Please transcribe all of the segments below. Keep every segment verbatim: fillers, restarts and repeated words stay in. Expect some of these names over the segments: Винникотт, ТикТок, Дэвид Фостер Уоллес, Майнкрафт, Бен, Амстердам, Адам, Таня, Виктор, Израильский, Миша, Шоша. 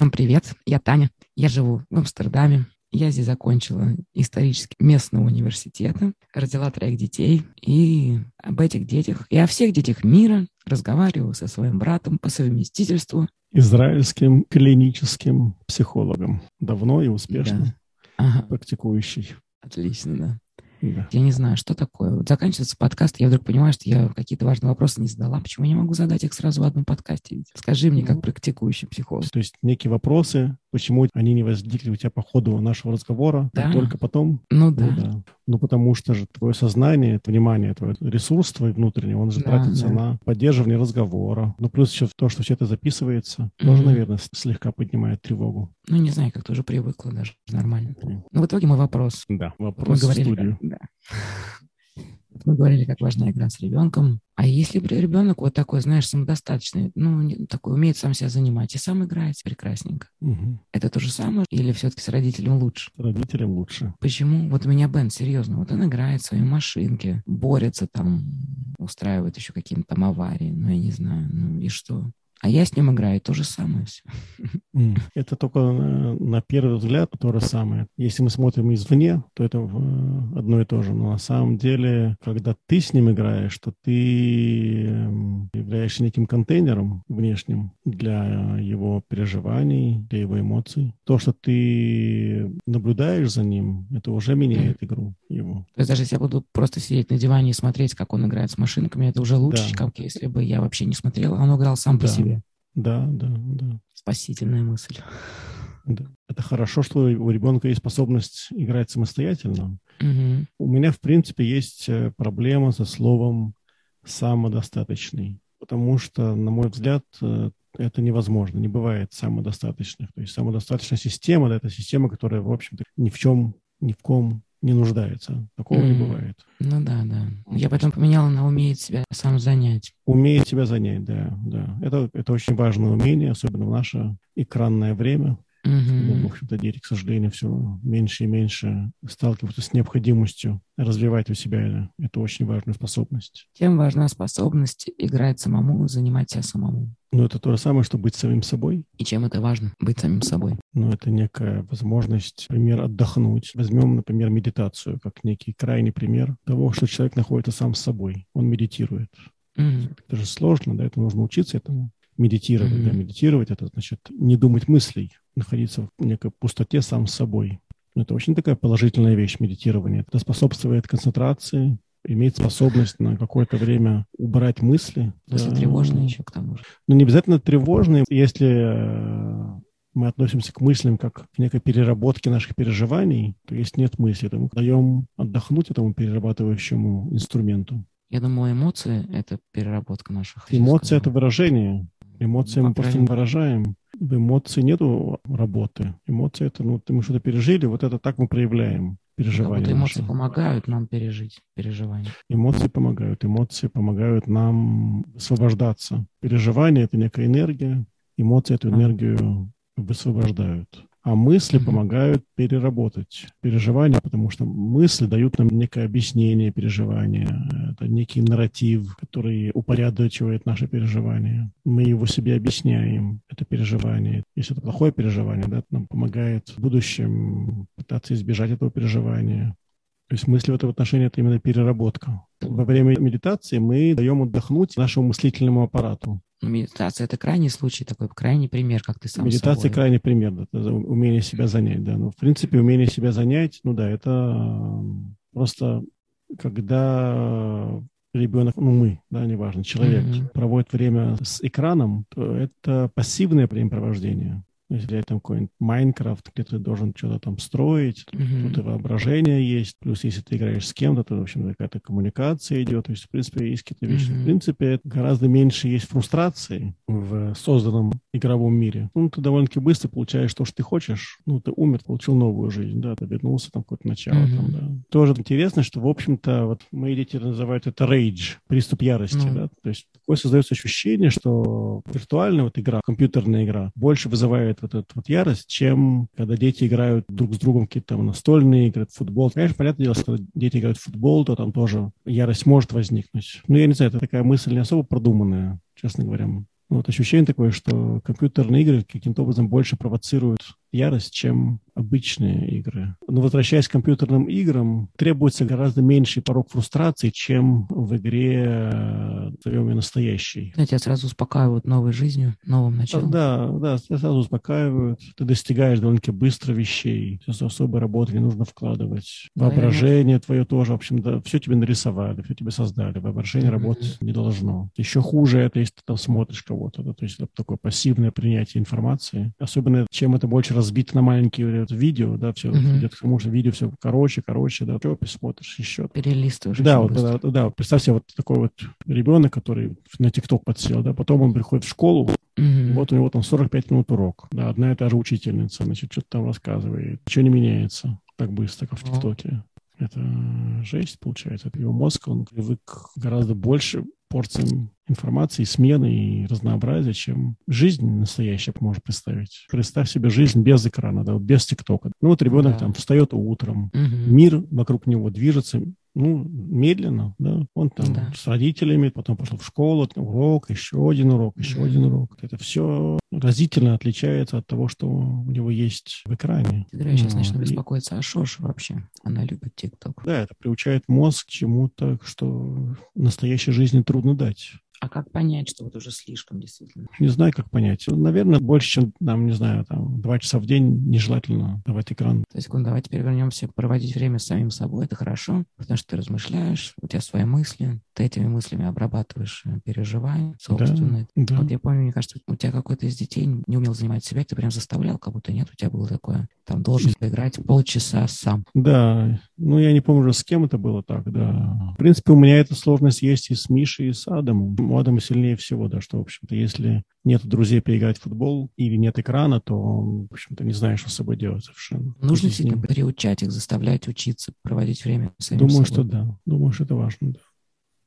Всем привет, я Таня, я живу в Амстердаме. Я здесь закончила исторический местного университета, родила троих детей, и об этих детях и о всех детях мира разговариваю со своим братом по совместительству. Израильским клиническим психологом, давно и успешно да. ага. практикующий. Отлично, да. Да. Я не знаю, что такое. Вот заканчивается подкаст, я вдруг понимаю, что я какие-то важные вопросы не задала. Почему я не могу задать их сразу в одном подкасте? Скажи мне, как практикующий психолог. То есть некие вопросы, почему они не возникли у тебя по ходу нашего разговора, да. а только потом? Ну да. Ну, да. ну потому что же твое сознание, внимание, твой ресурс твой внутренний, он же да, тратится да. на поддерживание разговора. Ну плюс еще то, что все это записывается, mm-hmm. тоже, наверное, слегка поднимает тревогу. Ну не знаю, как-то уже привыкла даже, нормально. Mm-hmm. Ну в итоге мой вопрос. Да, вопрос в студию. Да. Мы говорили, как важна игра с ребенком. А если ребенок вот такой, знаешь, самодостаточный, ну, такой умеет сам себя занимать и сам играет прекрасненько. Угу. Это то же самое? Или все-таки с родителем лучше? С родителем лучше. Почему? Вот у меня Бен, серьезно, вот он играет в своей машинке, борется там, устраивает еще какие-то там аварии, ну, я не знаю, ну, и что? А я с ним играю то же самое все. Это только на, на первый взгляд то же самое. Если мы смотрим извне, то это одно и то же. Но на самом деле, когда ты с ним играешь, то ты являешься неким контейнером внешним для его переживаний, для его эмоций. То, что ты наблюдаешь за ним, это уже меняет игру его. То есть даже если я буду просто сидеть на диване и смотреть, как он играет с машинками, это уже лучше, да. как если бы я вообще не смотрел, а он играл сам да. по себе. Да, да, да. Спасительная мысль. Да. Это хорошо, что у ребенка есть способность играть самостоятельно. Угу. У меня, в принципе, есть проблема со словом «самодостаточный», потому что, на мой взгляд, это невозможно, не бывает самодостаточных. То есть самодостаточная система да, – это система, которая, в общем-то, ни в чем, ни в ком не нуждается. Такого mm. не бывает. Ну да, да. Я потом поменяла на умеет себя сам занять. Умеет себя занять, да, да. Это, это очень важное умение, особенно в наше экранное время. Mm-hmm. В общем-то, дети, к сожалению, все меньше и меньше сталкиваются с необходимостью развивать у себя эту очень важную способность. Тем важна способность играть самому, занимать себя самому. Ну, это то же самое, что быть самим собой. И чем это важно, быть самим собой? Ну, это некая возможность, например, отдохнуть. Возьмем, например, медитацию, как некий крайний пример того, что человек находится сам с собой. Он медитирует. Mm-hmm. Это же сложно, да, это нужно учиться этому. Медитировать, mm-hmm. да, медитировать, это значит не думать мыслей, находиться в некой пустоте сам с собой. Но это очень такая положительная вещь, медитирование. Это способствует концентрации, имеет способность на какое-то время убрать мысли. Если да. тревожные еще к тому же. Ну, не обязательно тревожные. Если мы относимся к мыслям как к некой переработке наших переживаний, то есть нет мысли. Это мы даем отдохнуть этому перерабатывающему инструменту. Я думаю, эмоции — это переработка наших. Эмоции — это выражение. Эмоции ну, мы просто не выражаем. В эмоции нету работы. Эмоции — это, ну, мы что-то пережили, вот это так мы проявляем. Переживания. Как будто эмоции наши. Помогают нам пережить переживания. Эмоции помогают. Эмоции помогают нам освобождаться. Переживание — это некая энергия. Эмоции эту энергию высвобождают. А мысли mm-hmm. помогают переработать переживания, потому что мысли дают нам некое объяснение переживания. Это некий нарратив, который упорядочивает наше переживание. Мы его себе объясняем, это переживание. Если это плохое переживание, да, это нам помогает в будущем пытаться избежать этого переживания. То есть мысли в этом отношении — это именно переработка. Во время медитации мы даем отдохнуть нашему мыслительному аппарату. Медитация — это крайний случай, такой крайний пример, как ты сам сказал. Медитация собой. Крайний пример, да, умение себя занять, да. Ну, в принципе, умение себя занять, ну да, это просто когда ребенок, ну мы, да, неважно, человек mm-hmm. проводит время с экраном, то это пассивное времяпровождение. Если это какой-нибудь Майнкрафт, где ты должен что-то там строить, mm-hmm. тут и воображение есть. Плюс, если ты играешь с кем-то, то, в общем, какая-то коммуникация идет. То есть, в принципе, есть какие-то вещи. Mm-hmm. В принципе, гораздо меньше есть фрустрации в созданном игровом мире. Ну, ты довольно-таки быстро получаешь то, что ты хочешь. Ну, ты умер, получил новую жизнь, да, ты вернулся там какое-то начало. Mm-hmm. Там, да. Тоже интересно, что, в общем-то, вот мои дети называют это рейдж, приступ ярости, mm-hmm. да. То есть, такое создается ощущение, что виртуальная вот игра, компьютерная игра, больше вызывает вот эту вот ярость, чем когда дети играют друг с другом какие-то там настольные игры, футбол. Конечно, понятное дело, что когда дети играют в футбол, то там тоже ярость может возникнуть. Ну, я не знаю, это такая мысль не особо продуманная, честно говоря. Вот ощущение такое, что компьютерные игры каким-то образом больше провоцируют ярость, чем обычные игры. Но возвращаясь к компьютерным играм, требуется гораздо меньший порог фрустрации, чем в игре, назовем ее, настоящей. Тебя сразу успокаивают новой жизнью, новым началом. Да, да, тебя сразу успокаивают. Ты достигаешь довольно-таки быстро вещей. Особой работы не нужно вкладывать. Воображение да, твое тоже, в общем, да, все тебе нарисовали, все тебе создали. Воображение mm-hmm. работать не должно. Еще хуже это, если ты там смотришь кого-то. Да, то есть это такое пассивное принятие информации. Особенно, чем это больше разбито на маленькие видео, да, все uh-huh. идет к тому, что видео все короче, короче, да, что смотришь еще. Перелистываешь. Да, вот, да, да, представь себе вот такой вот ребенок, который на ТикТок подсел, да, потом он приходит в школу, uh-huh. вот у него там сорок пять минут урок, да, одна и та же учительница, значит, что-то там рассказывает, ничего не меняется так быстро, как в ТикТоке. Uh-huh. Это жесть, получается. Это его мозг, он привык гораздо больше порциям информации, смены и разнообразия, чем жизнь настоящая может представить. Представь себе жизнь без экрана, да, без ТикТока. Ну вот ребенок да. там встает утром, угу. мир вокруг него движется, ну, медленно, да. Он там да. с родителями, потом пошел в школу, урок, еще один урок, еще угу. один урок. Это все разительно отличается от того, что у него есть в экране. Я сейчас начну и... беспокоиться о Шоше вообще. Она любит ТикТок. Да, это приучает мозг к чему-то, что настоящей жизни трудно дать. А как понять, что вот уже слишком, действительно? Не знаю, как понять. Наверное, больше, чем, там, не знаю, там, два часа в день нежелательно давать экран. То есть, давайте перевернемся, проводить время с самим собой. Это хорошо, потому что ты размышляешь, у тебя свои мысли, ты этими мыслями обрабатываешь, переживая, собственно. Да, да. Вот я помню, мне кажется, у тебя какой-то из детей не умел занимать себя, ты прям заставлял, как будто нет, у тебя было такое, там, должен поиграть полчаса сам. Да, ну, я не помню, с кем это было так, да. В принципе, у меня эта сложность есть и с Мишей, и с Адамом. У Адама сильнее всего, да, что, в общем-то, если нет друзей поиграть в футбол или нет экрана, то, он, в общем-то, не знает, что с собой делать совершенно. Нужно действительно приучать их, заставлять учиться, проводить время с самим собой. Думаю, что да. Думаю, что это важно, да.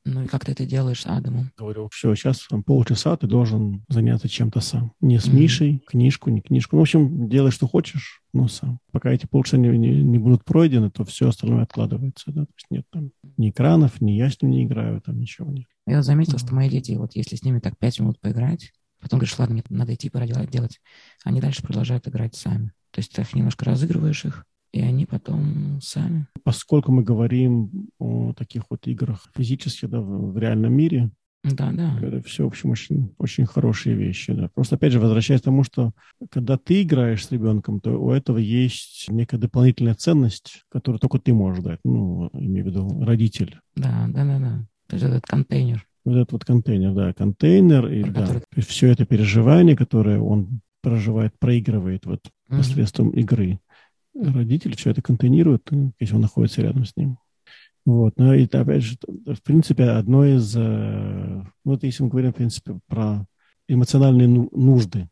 Ну и как ты это делаешь с Адамом? Говорю, все, сейчас там, полчаса ты должен заняться чем-то сам. Не с mm-hmm. Мишей, книжку, не книжку. Ну, в общем, делай, что хочешь, но сам. Пока эти полчаса не, не, не будут пройдены, то все остальное откладывается. Да? То есть нет там ни экранов, ни я с ним не играю, там ничего нет. Я заметил, mm-hmm. что мои дети, вот если с ними так пять минут поиграть, потом говоришь, ладно, мне надо идти, пора делать, они дальше продолжают играть сами. То есть ты их немножко разыгрываешь их, и они потом сами. Поскольку мы говорим о таких вот играх физически, да, в реальном мире, да, да. это все, в общем, очень, очень хорошие вещи. Да. Просто, опять же, возвращаясь к тому, что когда ты играешь с ребенком, то у этого есть некая дополнительная ценность, которую только ты можешь дать. Ну, имею в виду родитель. Да, да, да, да. То есть этот контейнер. Вот этот вот контейнер, да, контейнер. И, который... да, и все это переживание, которое он проживает, проигрывает вот, mm-hmm. посредством игры. Родитель все это контейнирует, если он находится рядом с ним. Вот. Но это, опять же, в принципе, одно из... Вот если мы говорим, в принципе, про эмоциональные нужды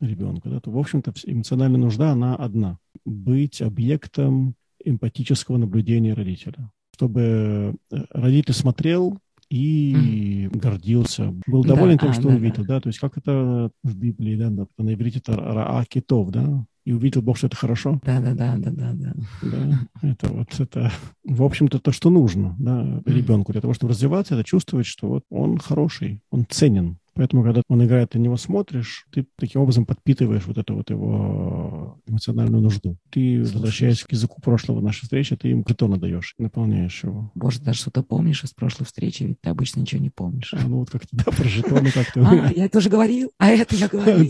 ребенка, да, то, в общем-то, эмоциональная нужда, она одна. Быть объектом эмпатического наблюдения родителя. Чтобы родитель смотрел и mm-hmm. гордился. Был доволен да, тем, а, что да, он видел. Да. Да? То есть как это в Библии, да, на иврите это раа китов, да? И увидел Бог, что это хорошо. Да-да-да-да-да. Да, это вот это, в общем-то, то, что нужно, да, ребенку. Для того, чтобы развиваться, это чувствовать, что вот он хороший, он ценен. Поэтому, когда он играет, ты на него смотришь, ты таким образом подпитываешь вот эту вот его эмоциональную нужду. Ты, возвращаясь к языку прошлого нашей встречи, ты им жетоны даешь, наполняешь его. Боже, даже что-то помнишь из прошлой встречи, ведь ты обычно ничего не помнишь. А, ну вот как-то, да, про жетоны как-то. А, я тоже говорил, а это я говорил.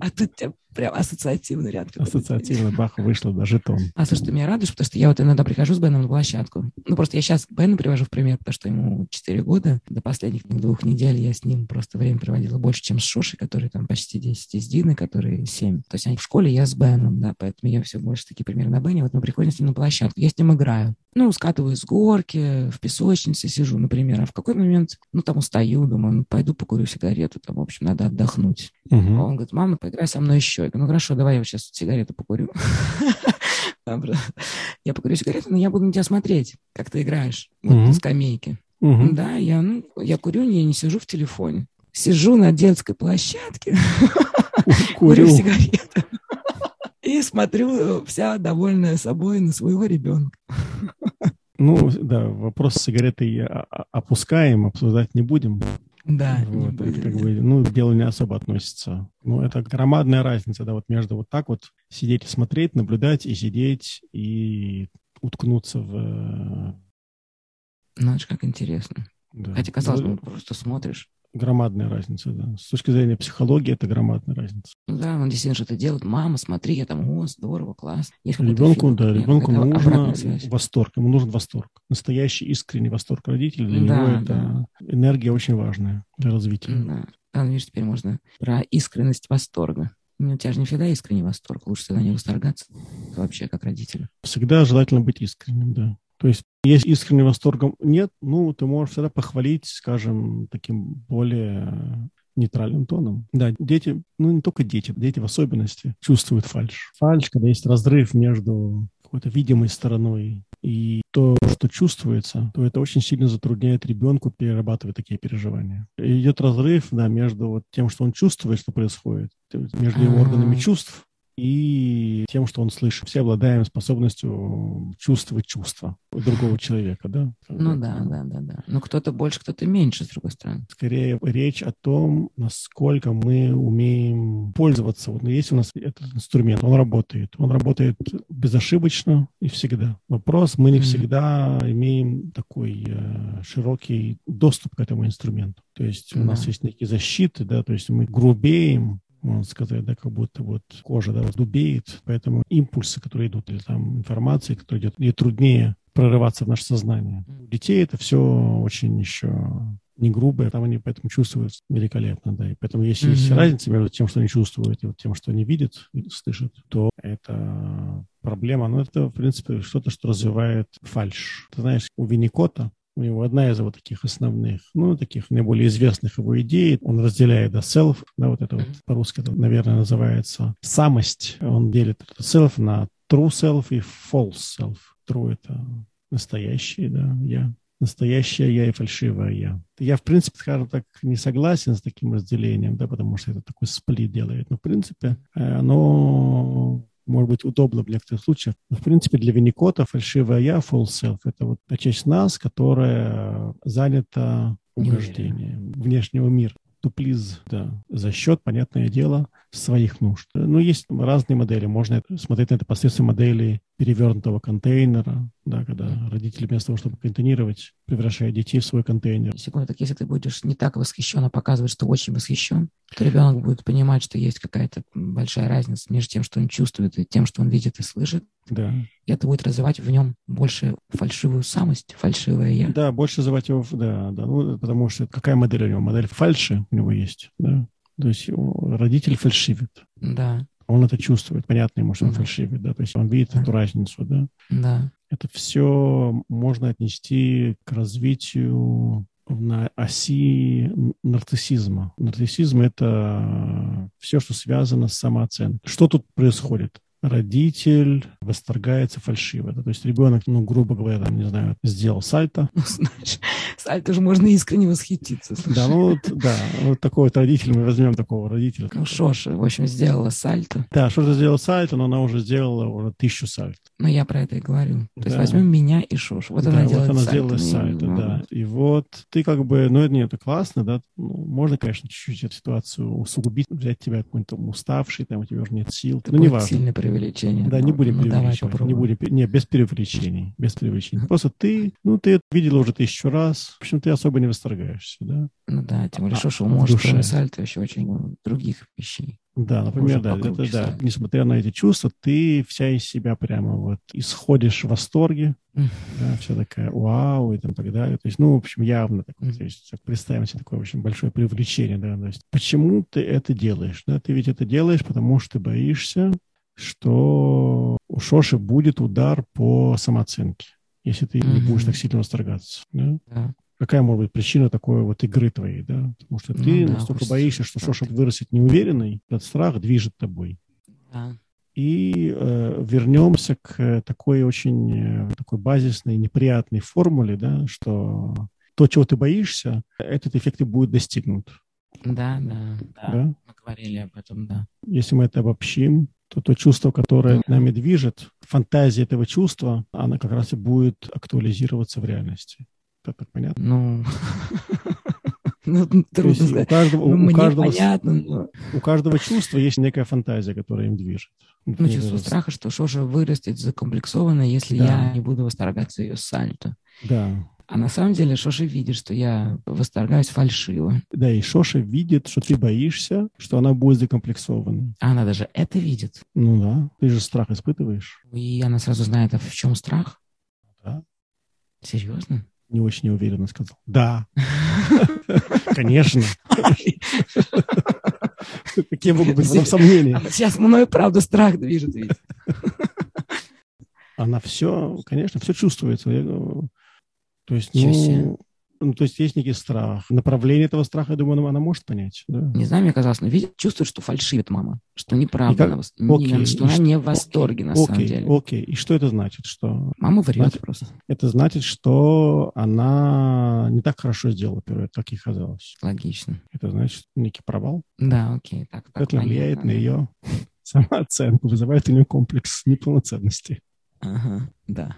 А тут прям ассоциативный ряд. Ассоциативно, бах, вышло, да, жетон. А слушай, ты меня радуешь, потому что я вот иногда прихожу с Беном на площадку. Ну, просто я сейчас Бена привожу в пример, потому что ему четыре года. До последних двух недель я с ним просто время проводила больше, чем с Шошей, который там почти десять, и с Диной, которые семь. То есть они в школе, я с Беном, да, поэтому я все больше таки пример на Бене. Вот мы приходим с ним на площадку, я с ним играю. Ну, скатываюсь с горки, в песочнице сижу, например, а в какой момент, ну, там устаю, думаю, ну, пойду покурю сигарету, там, в общем, надо отдохнуть. Uh-huh. А он говорит, мама, поиграй со мной еще. Я говорю, ну, хорошо, давай я сейчас сигарету покурю. Я покурю сигарету, но я буду на тебя смотреть, как ты играешь на скамейке. Да, я курю, не сижу в телефоне. Сижу на детской площадке, курю сигарету. И смотрю вся довольная собой на своего ребенка. Ну, да, вопрос с сигаретой опускаем, обсуждать не будем. Да. Вот, это как бы, ну, к делу не особо относится. Ну, это громадная разница, да, вот между вот так вот сидеть и смотреть, наблюдать и сидеть, и уткнуться в... Ну, это же как интересно. Да. Хотя, казалось бы, ну, просто смотришь. Громадная разница, да. С точки зрения психологии это громадная разница. Ну да, он действительно что-то делает. Мама, смотри, я там, о, здорово, класс. Есть ребенку, фильм, да, например, ребенку нужен восторг. Ему нужен восторг. Настоящий искренний восторг родителей. Для да, него да. это энергия очень важная для развития. Да. А, ну, видишь, теперь можно про искренность восторга. Ну, у тебя же не всегда искренний восторг. Лучше всегда не восторгаться вообще, как родителю. Всегда желательно быть искренним, да. То есть, если искренним восторгом нет, ну, ты можешь всегда похвалить, скажем, таким более нейтральным тоном. Да, дети, ну, не только дети, дети в особенности чувствуют фальшь. Фальшь, когда есть разрыв между какой-то видимой стороной и то, что чувствуется, то это очень сильно затрудняет ребенку перерабатывать такие переживания. И идет разрыв, да, между вот тем, что он чувствует, что происходит, между его органами чувств, и тем, что он слышит. Все обладаем способностью чувствовать чувства другого человека, да? Ну да, да, да, да. Но кто-то больше, кто-то меньше, с другой стороны. Скорее речь о том, насколько мы умеем пользоваться. Вот есть у нас этот инструмент, он работает. Он работает безошибочно и всегда. Вопрос, мы не mm-hmm. всегда имеем такой э, широкий доступ к этому инструменту. То есть у mm-hmm. нас есть некие защиты, да, то есть мы грубеем, можно сказать, да, как будто вот кожа, да, дубеет, поэтому импульсы, которые идут, или там информации, которые идут, ей труднее прорываться в наше сознание. У детей это все очень еще не грубое, там они поэтому чувствуют великолепно, да, и поэтому если mm-hmm. есть разница между тем, что они чувствуют, и вот тем, что они видят и слышат, то это проблема, но это, в принципе, что-то, что развивает фальшь. Ты знаешь, у Винникотта, у него одна из его таких основных, ну, таких наиболее известных его идей, он разделяет да, self, да, вот это вот по-русски, это, наверное, называется самость. Он делит self на true self и false self. True — это настоящий, да, я. Настоящее я и фальшивое я. Я, в принципе, скажем так, не согласен с таким разделением, да, потому что это такой сплит делает. Но, в принципе, оно... может быть, удобно в некоторых случаях. Но, в принципе, для Винникотта фальшивое «я», false self, это вот та часть нас, которая занята угождением внешнего мира. To please, да, за счет, понятное дело, своих нужд. Ну, есть разные модели. Можно смотреть на это посредством модели перевернутого контейнера, да, когда родители вместо того, чтобы контейнировать, превращают детей в свой контейнер. Секунду, так если ты будешь не так восхищен, а показывать, что очень восхищен, то ребенок будет понимать, что есть какая-то большая разница между тем, что он чувствует, и тем, что он видит и слышит. Да. И это будет развивать в нем больше фальшивую самость, фальшивое «я». Да, больше развивать его, да, да. Ну, потому что какая модель у него? Модель фальши у него есть, да. То есть родитель фальшивит. Да. Он это чувствует, понятно ему, что он да. фальшивит, да, то есть он видит да. эту разницу, да. Да. Это все можно отнести к развитию на оси нарциссизма. Нарциссизм — это все, что связано с самооценкой. Что тут происходит? Родитель восторгается фальшиво. Да? То есть ребенок, ну, грубо говоря, там, не знаю, сделал сальто. Ну, знаешь, сальто же можно искренне восхититься. Слушай. Да, ну, вот, да, вот такой вот родитель, мы возьмем такого родителя. Ну, Шоша, в общем, сделала сальто. Да, Шоша сделала сальто, но она уже сделала уже тысячу сальто. Ну, я про это и говорю. То да. есть возьмем меня и Шошу. Вот да, она делает вот она сальто. сальто да. Да. И вот ты как бы, ну, это не это классно, да, ну, можно, конечно, чуть-чуть эту ситуацию усугубить, взять тебя какой-нибудь там уставший, там у тебя уже нет сил. Это ну, не важно. Сильно привык. Да, ну, не будем ну, преувеличивать. Не будем, не, без преувеличений. Без преувеличений. Просто ты, ну, ты это видела уже тысячу раз. В общем, ты особо не восторгаешься, да? Ну да, тем более, а, что может кроме сальто еще очень других вещей. Да, например, да, это, да, несмотря на эти чувства, ты вся из себя прямо вот исходишь в восторге, да, вся такая вау и там так далее. То есть, ну, в общем, явно такое, то есть, представим себе такое очень большое привлечение, да, то есть, почему ты это делаешь, да? Ты ведь это делаешь, потому что ты боишься, что у Шоши будет удар по самооценке, если ты mm-hmm. не будешь так сильно восторгаться. Да? Yeah. Какая может быть причина такой вот игры твоей, да? Потому что ты mm-hmm. настолько mm-hmm. боишься, что Шоша вырастет неуверенной, этот страх движет тобой. Yeah. И э, вернемся к такой очень такой базисной, неприятной формуле, да, что то, чего ты боишься, этот эффект и будет достигнут. Да, да, да. да? Мы говорили об этом, да. Если мы это обобщим, то то чувство, которое нами движет, фантазия этого чувства, она как раз и будет актуализироваться в реальности. Так, так понятно? Ну, Ну, трудно сказать. У каждого, ну, у, каждого, понятно, но... у каждого чувства есть некая фантазия, которая им движет. Ну, чувство страха, что Шоша вырастет закомплексованно, если да. я не буду восторгаться ее сальто. Да. А на самом деле Шоша видит, что я восторгаюсь фальшиво. Да, и Шоша видит, что ты боишься, что она будет закомплексована. А она даже это видит. Ну да, ты же страх испытываешь. И она сразу знает, а в чем страх? Да. Серьезно? Не очень уверенно сказал. Да. Конечно. Какие могут быть сомнения? Сейчас мною, правда, страх движет ведь. Она все, конечно, все чувствуется. То есть, ну, ну, то есть есть некий страх. Направление этого страха, я думаю, она, она может понять. Да? Не знаю, мне казалось, но видит, чувствует, что фальшивит мама, что неправда, как... она, okay. что она не в восторге okay. на самом okay. деле. Окей, okay. и что это значит? Что... Мама врет значит, просто. Это значит, что она не так хорошо сделала первое, как ей казалось. Логично. Это значит некий провал. Да, окей. Okay. Так, так, это понятно. Влияет на ее самооценку, вызывает у нее комплекс неполноценности. Ага, да.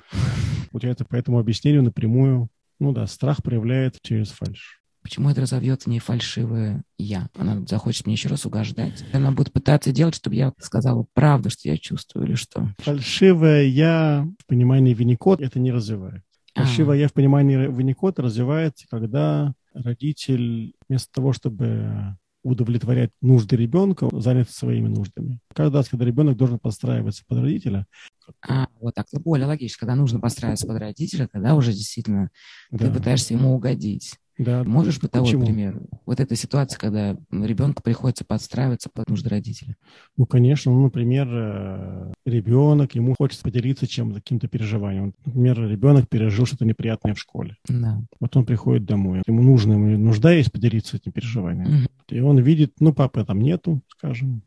Получается, по этому объяснению напрямую, ну да, страх проявляет через фальшь. Почему это разовьет в ней фальшивое «я»? Она захочет мне еще раз угождать. Она будет пытаться делать, чтобы я сказала правду, что я чувствую или что. Фальшивое «я» в понимании Винникотта это не развивает. Фальшивое «я» в понимании Винникотта развивается, когда родитель вместо того, чтобы... удовлетворять нужды ребенка, занят своими нуждами. Каждый раз, когда ребенок должен подстраиваться под родителя. А, вот так, более логично. Когда нужно подстраиваться под родителя, тогда уже действительно да. ты пытаешься ему угодить. Да. Можешь бытовой пример? Вот эта ситуация, когда ребенку приходится подстраиваться под нужды родителя. Ну, конечно. Ну, например, ребенок, ему хочется поделиться чем-то, каким-то переживанием. Например, ребенок пережил что-то неприятное в школе. Да. Вот он приходит домой. Ему нужно, ему нужда есть поделиться этим переживанием. Угу. И он видит, ну, папы там нету, скажем.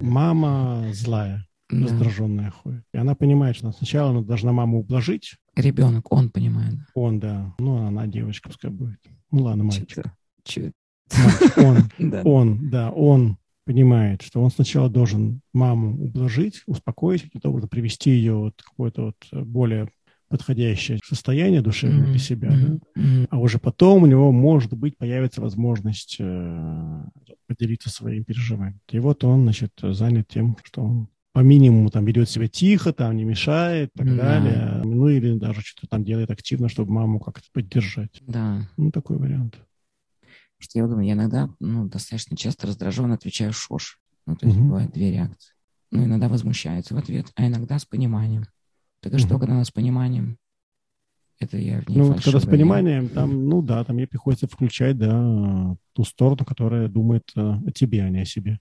Мама злая, да. раздраженная ходит. И она понимает, что сначала она должна маму ублажить. Ребенок, он понимает. Он, да. Ну, она девочка, пускай будет. Ну, ладно, мальчик. Чуть. Мальчик, он, да. он, да, он понимает, что он сначала должен маму ублажить, успокоить, для того, чтобы привести ее вот в какое-то вот более подходящее состояние душевное mm-hmm. для себя. Mm-hmm. Да? Mm-hmm. А уже потом у него, может быть, появится возможность э, поделиться своим переживанием. И вот он, значит, занят тем, что он по минимуму там ведет себя тихо, там не мешает и так да. далее. Ну или даже что-то там делает активно, чтобы маму как-то поддержать. Да. Ну такой вариант. Потому что я думаю, я иногда ну, достаточно часто раздраженно отвечаю «шош». Ну то есть угу. бывают две реакции. Ну иногда возмущаются в ответ, а иногда с пониманием. Так угу. что, когда она с пониманием, это я не Ну вот когда с пониманием, я... там, ну да, там ей приходится включать, да, ту сторону, которая думает о тебе, а не о себе.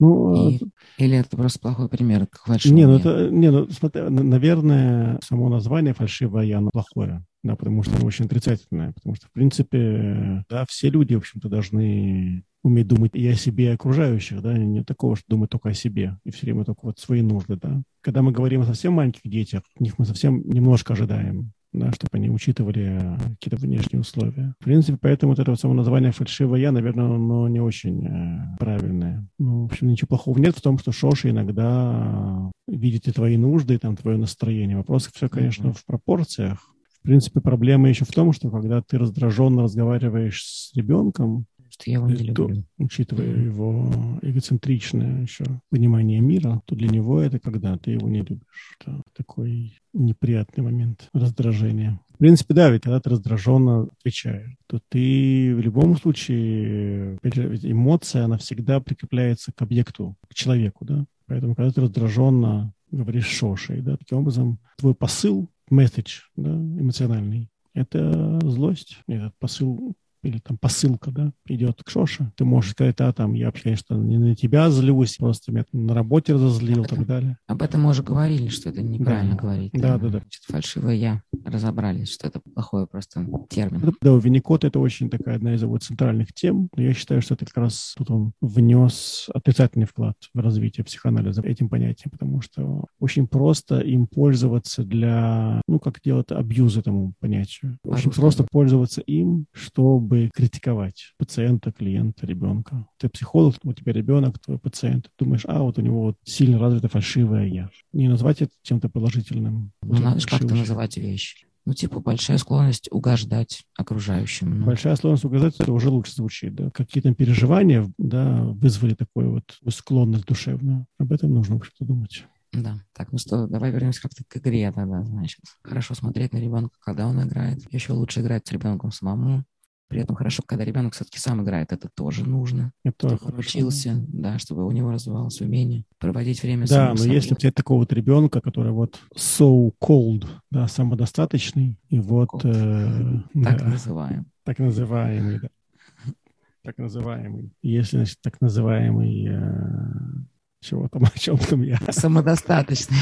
Ну, И, это... Или это просто плохой пример? Не, ну, это, не, ну смотри, наверное, само название фальшивое «я» оно плохое, да, потому что оно очень отрицательное, потому что, в принципе, да, все люди, в общем-то, должны уметь думать и о себе, и окружающих, да, не такого, что думать только о себе, и все время только вот свои нужды, да. Когда мы говорим о совсем маленьких детях, у них мы совсем немножко ожидаем, да, чтобы они учитывали какие-то внешние условия. В принципе, поэтому вот это вот само название «фальшивое я», наверное, оно не очень э, правильное. Ну, в общем, ничего плохого нет в том, что Шоша иногда видит и твои нужды, и там твое настроение. Вопрос все, конечно, mm-hmm. в пропорциях. В принципе, проблема еще в том, что когда ты раздраженно разговариваешь с ребенком, что я его не люблю. Учитывая mm-hmm. его эгоцентричное еще понимание мира, то для него это когда ты его не любишь. Это такой неприятный момент раздражения. В принципе, да, ведь когда ты раздраженно отвечаешь, то ты в любом случае, эмоция, она всегда прикрепляется к объекту, к человеку, да. Поэтому, когда ты раздраженно говоришь «шошей», да, таким образом твой посыл, месседж, да, эмоциональный, это злость, этот посыл, или там посылка, да, идет к Шоше. Ты можешь сказать, а там я вообще, конечно, не на тебя злюсь, просто меня на работе разозлил и так далее. Об этом мы уже говорили, что это неправильно да. говорить. Да, да, да. да. Значит, фальшивое «я» разобрались, что это плохой просто термин. Да, у Винникотта это очень такая одна из его центральных тем. Но я считаю, что это как раз тут он внес отрицательный вклад в развитие психоанализа этим понятием, потому что очень просто им пользоваться для, ну, как делать абьюз этому понятию. Очень просто пользоваться им, чтобы критиковать пациента, клиента, ребенка. Ты психолог, у тебя ребенок, твой пациент. Ты думаешь, а вот у него вот сильно развито фальшивое «я». Не назвать это чем-то положительным. Ну, надо же как-то называть вещи. Ну, типа, большая склонность угождать окружающим. Ну. Большая склонность угождать, это уже лучше звучит, да. Какие там переживания, да, вызвали такую вот склонность душевную. Об этом нужно, в общем-то, думать. Да. Так, ну что, давай вернемся как-то к игре тогда, значит. Хорошо смотреть на ребенка, когда он играет. Еще лучше играть с ребенком самому. При этом хорошо, когда ребенок все-таки сам играет, это тоже нужно. Это чтобы он учился, да, чтобы у него развивалось умение проводить время самим. Да, но если у тебя такого-то ребенка, который вот so-called, да, самодостаточный, и вот... Э, так да, называемый. Так называемый, да. Так называемый. Если, значит, так называемый... Э, чего там, о чем там я? Самодостаточный.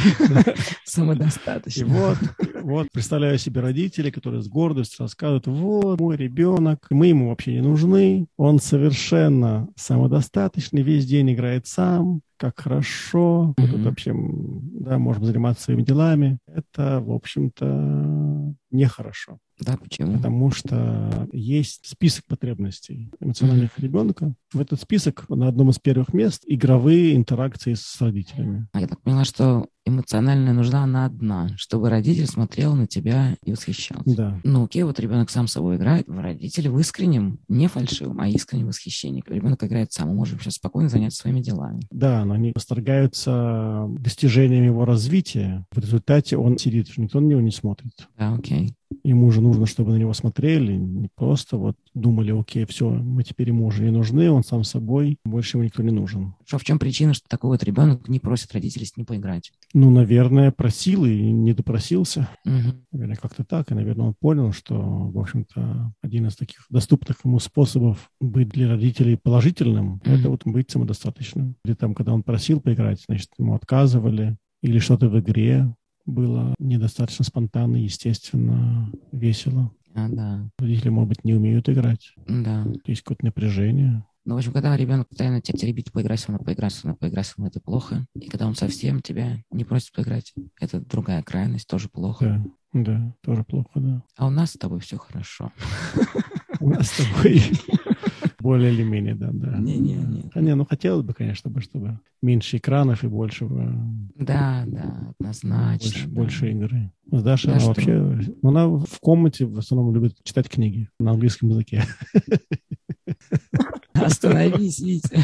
Самодостаточный. И вот, вот представляю себе родителей, которые с гордостью рассказывают, вот мой ребенок, мы ему вообще не нужны, он совершенно самодостаточный, весь день играет сам, как хорошо, мы тут вообще, да, можем заниматься своими делами. Это, в общем-то, нехорошо. Да, почему? Потому что есть список потребностей эмоциональных mm-hmm. ребенка. В этот список на одном из первых мест игровые интеракции с родителями. А я так поняла, что эмоциональная нужда, она одна, чтобы родитель смотрел на тебя и восхищался. Да. Ну окей, вот ребенок сам с собой играет, родитель в искреннем, не фальшивом, а искреннем восхищении. Ребенок играет сам, он может сейчас спокойно заняться своими делами. Да, но они восторгаются достижениями его развития. В результате он сидит, никто на него не смотрит. Да, окей. Ему же нужно, чтобы на него смотрели, не просто вот думали, окей, все, мы теперь ему уже не нужны, он сам собой, больше ему никто не нужен. Что, в чем причина, что такой вот ребенок не просит родителей с ним поиграть? Ну, наверное, просил и не допросился. Угу. Наверное, как-то так. И, наверное, он понял, что, в общем-то, один из таких доступных ему способов быть для родителей положительным, угу. это вот быть самодостаточным. Или там, когда он просил поиграть, значит, ему отказывали, или что-то в игре было недостаточно спонтанно, естественно, весело. А, да. Родители, может быть, не умеют играть. Да. Есть какое-то напряжение. Ну, в общем, когда ребенок постоянно тебя теребит, поиграй со мной, поиграй со мной, поиграй со мной, это плохо. И когда он совсем тебя не просит поиграть, это другая крайность, тоже плохо. Да, да, тоже плохо, да. А у нас с тобой все хорошо. У нас с тобой... Более или менее, да, да. Не-не-не. А не, ну хотелось бы, конечно, бы, чтобы меньше экранов и больше... Да, да, однозначно. Больше, да. больше игры. С Дашей да она что? вообще... Она в комнате в основном любит читать книги на английском языке. Остановись, Витя.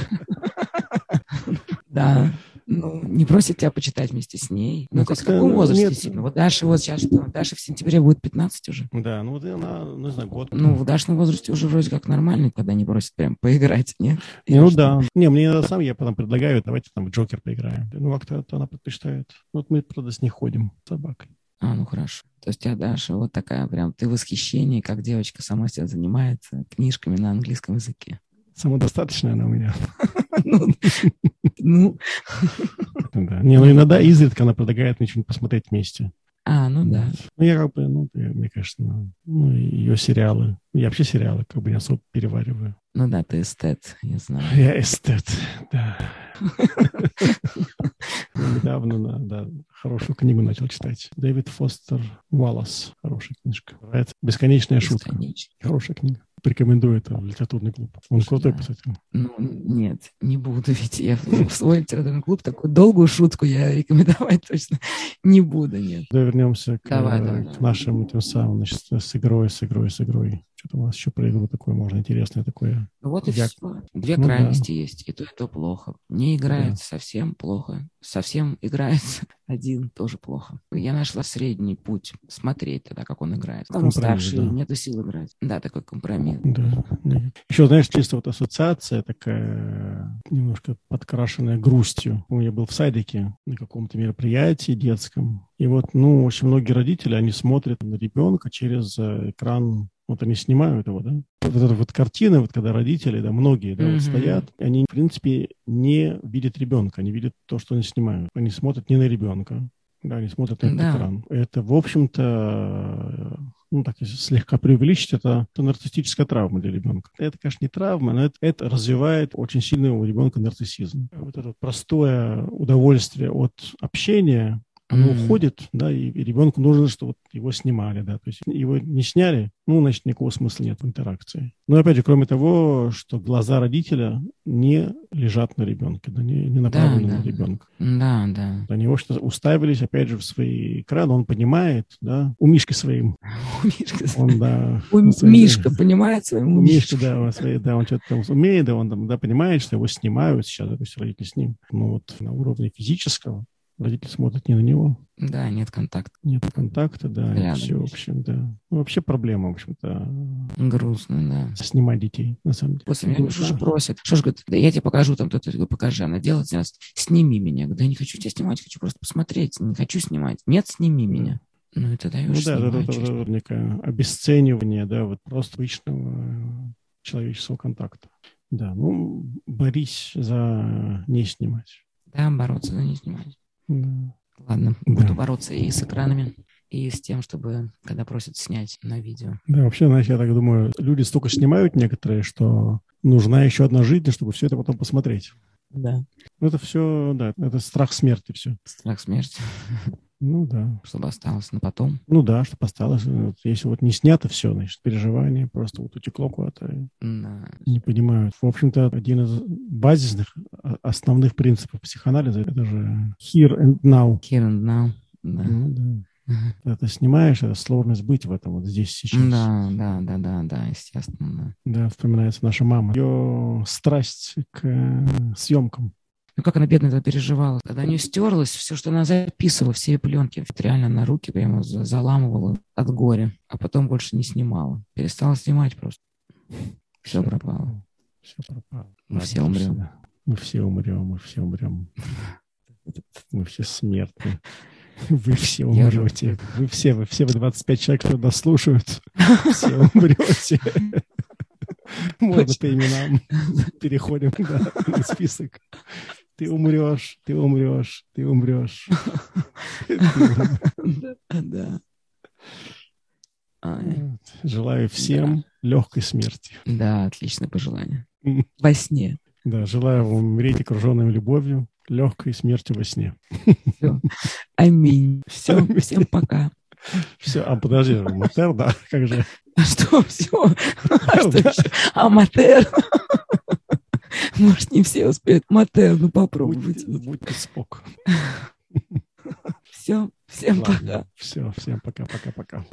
Да. Ну, не просит тебя почитать вместе с ней. Ну, ну то есть в каком возрасте сильно? Вот Даша вот сейчас, Даша в сентябре будет пятнадцать уже. Да, ну вот она, ну, не знаю, год. Ну, в Дашином возрасте уже вроде как нормально, когда не просит прям поиграть, нет? Не, ну что? Да. Не, мне надо сам, я потом предлагаю, давайте там в Джокер поиграем. Ну, как-то она предпочитает. Вот мы, правда, с ней ходим, с собакой. А, ну хорошо. То есть у тебя, Даша, вот такая прям, ты в восхищении, как девочка сама себя занимается книжками на английском языке. Самодостаточная она у меня. Ну, не, ну иногда изредка она предлагает мне что-нибудь посмотреть вместе. А, ну да. Ну, я как бы, ну, мне кажется, ну, ее сериалы. Я вообще сериалы как бы не особо перевариваю. Ну да, ты эстет, я знаю. Я эстет, да. Недавно, да, хорошую книгу начал читать. Дэвид Фостер Уоллес. Хорошая книжка. Бесконечная шутка. Хорошая книга. Рекомендую это в литературный клуб. Он крутой да. писатель. Ну, нет, не буду, ведь я в свой литературный клуб такую долгую шутку я рекомендовать точно не буду, нет. Да, вернемся к, давай, давай, к нашим тем самым, значит, с игрой, с игрой, с игрой. Что-то у нас еще про игру такое можно интересное такое. Вот и я... все. Две ну, крайности да. есть, и то, и то плохо. Не играет да. совсем плохо, совсем играет один тоже плохо. Я нашла средний путь смотреть тогда, как он играет. Он старший, да. нету сил играть. Да, такой компромисс. Да, да. Еще, знаешь, чисто вот ассоциация такая, немножко подкрашенная грустью. Я был в садике на каком-то мероприятии детском. И вот, ну, очень многие родители, они смотрят на ребенка через экран. Вот они снимают его, да? Вот эта вот картина, вот когда родители, да, многие, да, mm-hmm. вот стоят, они, в принципе, не видят ребенка, они видят то, что они снимают. Они смотрят не на ребенка, да, они смотрят на этот да. экран. Это, в общем-то, ну, так, если слегка преувеличить, это, это нарциссическая травма для ребенка. Это, конечно, не травма, но это, это развивает очень сильный у ребенка нарциссизм. Вот это простое удовольствие от общения, оно mm-hmm. уходит, да, и, и ребенку нужно, чтобы вот его снимали, да, то есть его не сняли, ну, значит, никакого смысла нет в интеракции. Но, опять же, кроме того, что глаза родителя не лежат на ребенке, да, не, не направлены да, на да. ребенка. Да, да. Они того, что уставились, опять же, в свои экраны. Он понимает, да, у Мишки своим. У Мишки, он, да, у Мишка деле. Понимает своим. У Мишки, да, свои, да, он что-то там умеет, да, он там, да, понимает, что его снимают сейчас, да, то есть родители с ним. Но вот на уровне физического родители смотрят не на него. Да, нет контакта. Нет контакта, да, рядом все, есть. В общем, да. Ну, вообще проблема, в общем-то. Грустно, да. Снимать детей, на самом деле. После меня Шоша просит. Шоша говорит, да я тебе покажу, там кто-то говорит, покажи. Она делает сейчас, сними меня. Да я не хочу тебя снимать, хочу просто посмотреть. Не хочу снимать. Нет, сними меня. Ну, и тогда я уже снимаю. Ну, да, это да, да, некое обесценивание, да, вот просто личного человеческого контакта. Да, ну, борись за не снимать. Да, бороться за не снимать. Да. Ладно, да. Буду бороться и с экранами, и с тем, чтобы, когда просят снять на видео. Да, вообще, знаешь, я так думаю, люди столько снимают некоторые, что нужна еще одна жизнь, чтобы все это потом посмотреть. Да. Это все, да, это страх смерти все. Страх смерти. Ну да. Чтобы осталось на потом. Ну да, чтобы осталось. Вот, если вот не снято все, значит, переживание просто вот утекло куда-то. Да. Не понимают. В общем-то, один из базисных, основных принципов психоанализа, это же here and now. Here and now, да. Ну, да. Когда ты снимаешь, это сложно сбыть в этом вот здесь сейчас. Да, да, да, да, да, естественно. Да, да, вспоминается наша мама. Ее страсть к съемкам. Ну, как она, бедная, это переживала. Когда у нее стерлось все, что она записывала, все ее пленки, реально на руки прямо заламывала от горя, а потом больше не снимала. Перестала снимать просто. Все, все пропало. пропало. Все пропало. Мы все умрем. Мы все умрем, мы все умрем. Мы все смертны. Вы все умрете. Вы все, вы все, вы двадцать пять человек, кто нас слушают. Все умрете. Можно по именам. Переходим на список. Ты умрешь, ты умрешь, ты умрешь. Да. Желаю всем легкой смерти. Да, отличное пожелание. Во сне. Да, желаю вам умереть окруженным любовью, легкой смертью во сне. Все. Аминь. Все, всем пока. Все, а подожди, Матер, да, как же? А что, все? А что еще? А Матер? Может, не все успеют. Матер, ну попробуйте. Будьте спок. Все, всем пока. Все, всем пока-пока-пока.